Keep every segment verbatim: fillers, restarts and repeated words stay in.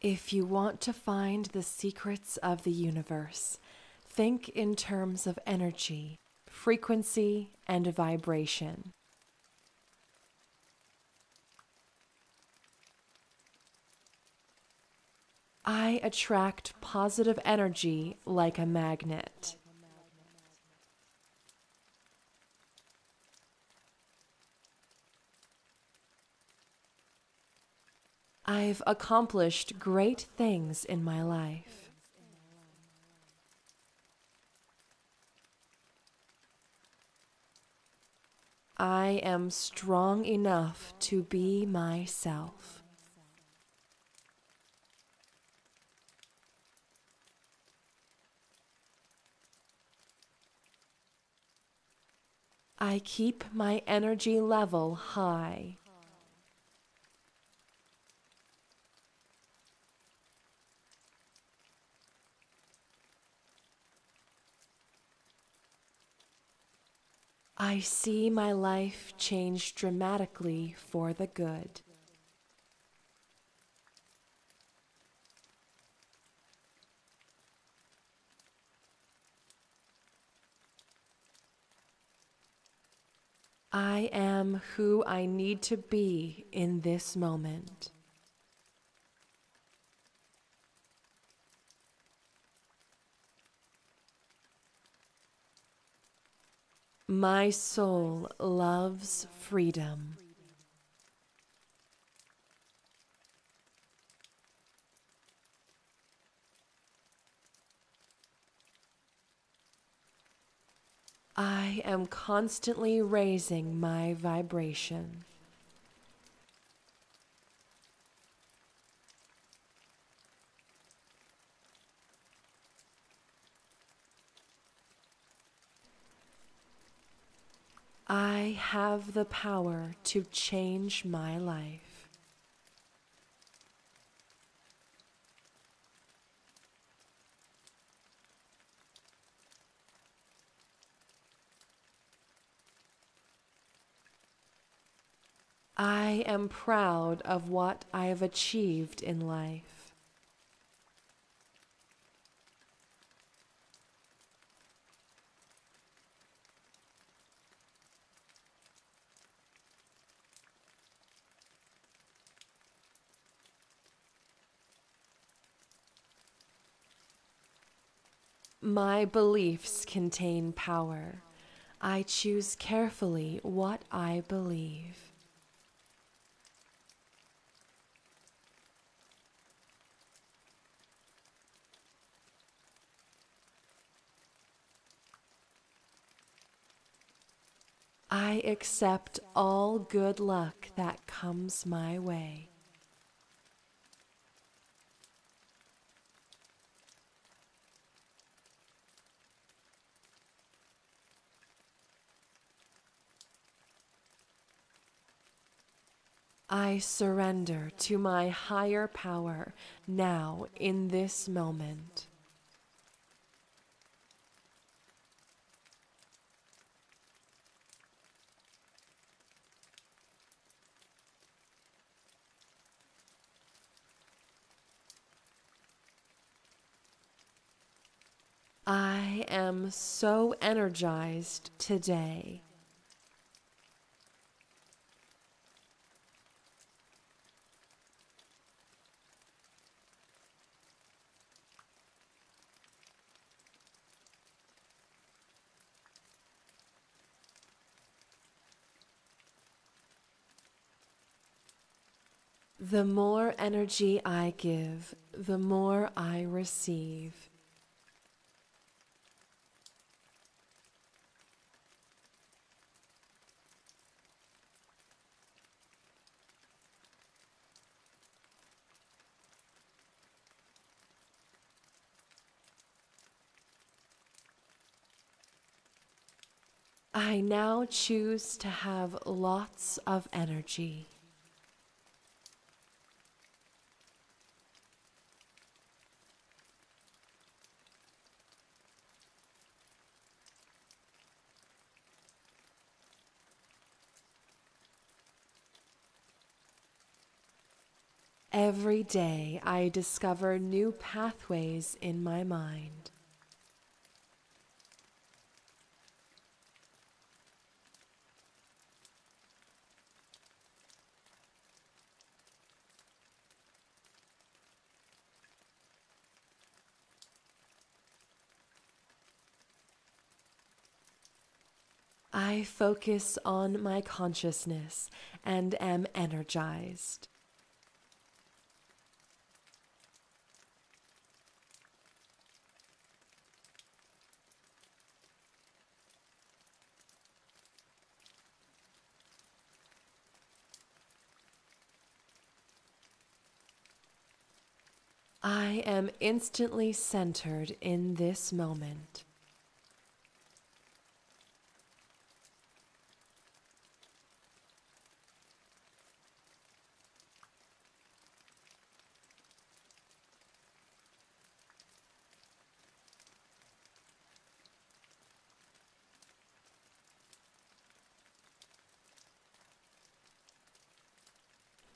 If you want to find the secrets of the universe, think in terms of energy, frequency, and vibration. I attract positive energy like a magnet. I've accomplished great things in my life. I am strong enough to be myself. I keep my energy level high. I see my life change dramatically for the good. I am who I need to be in this moment. My soul loves freedom. I am constantly raising my vibration. I have the power to change my life. I am proud of what I have achieved in life. My beliefs contain power. I choose carefully what I believe. I accept all good luck that comes my way. I surrender to my higher power now in this moment. I am so energized today. The more energy I give, the more I receive. I now choose to have lots of energy. Every day I discover new pathways in my mind. I focus on my consciousness and am energized. I am instantly centered in this moment.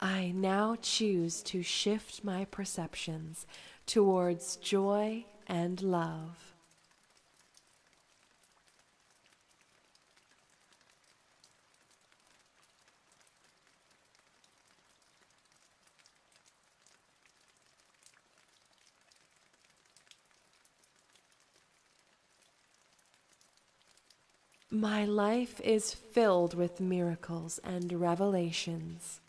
I now choose to shift my perceptions towards joy and love. My life is filled with miracles and revelations.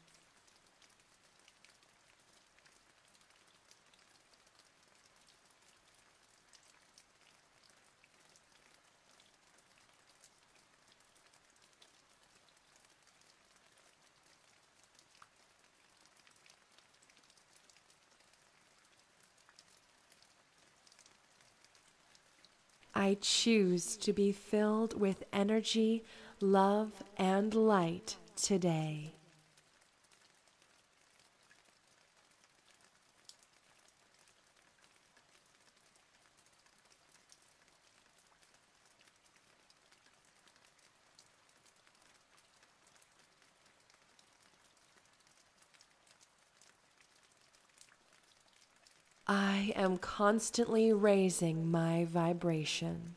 I choose to be filled with energy, love, and light today. I am constantly raising my vibration.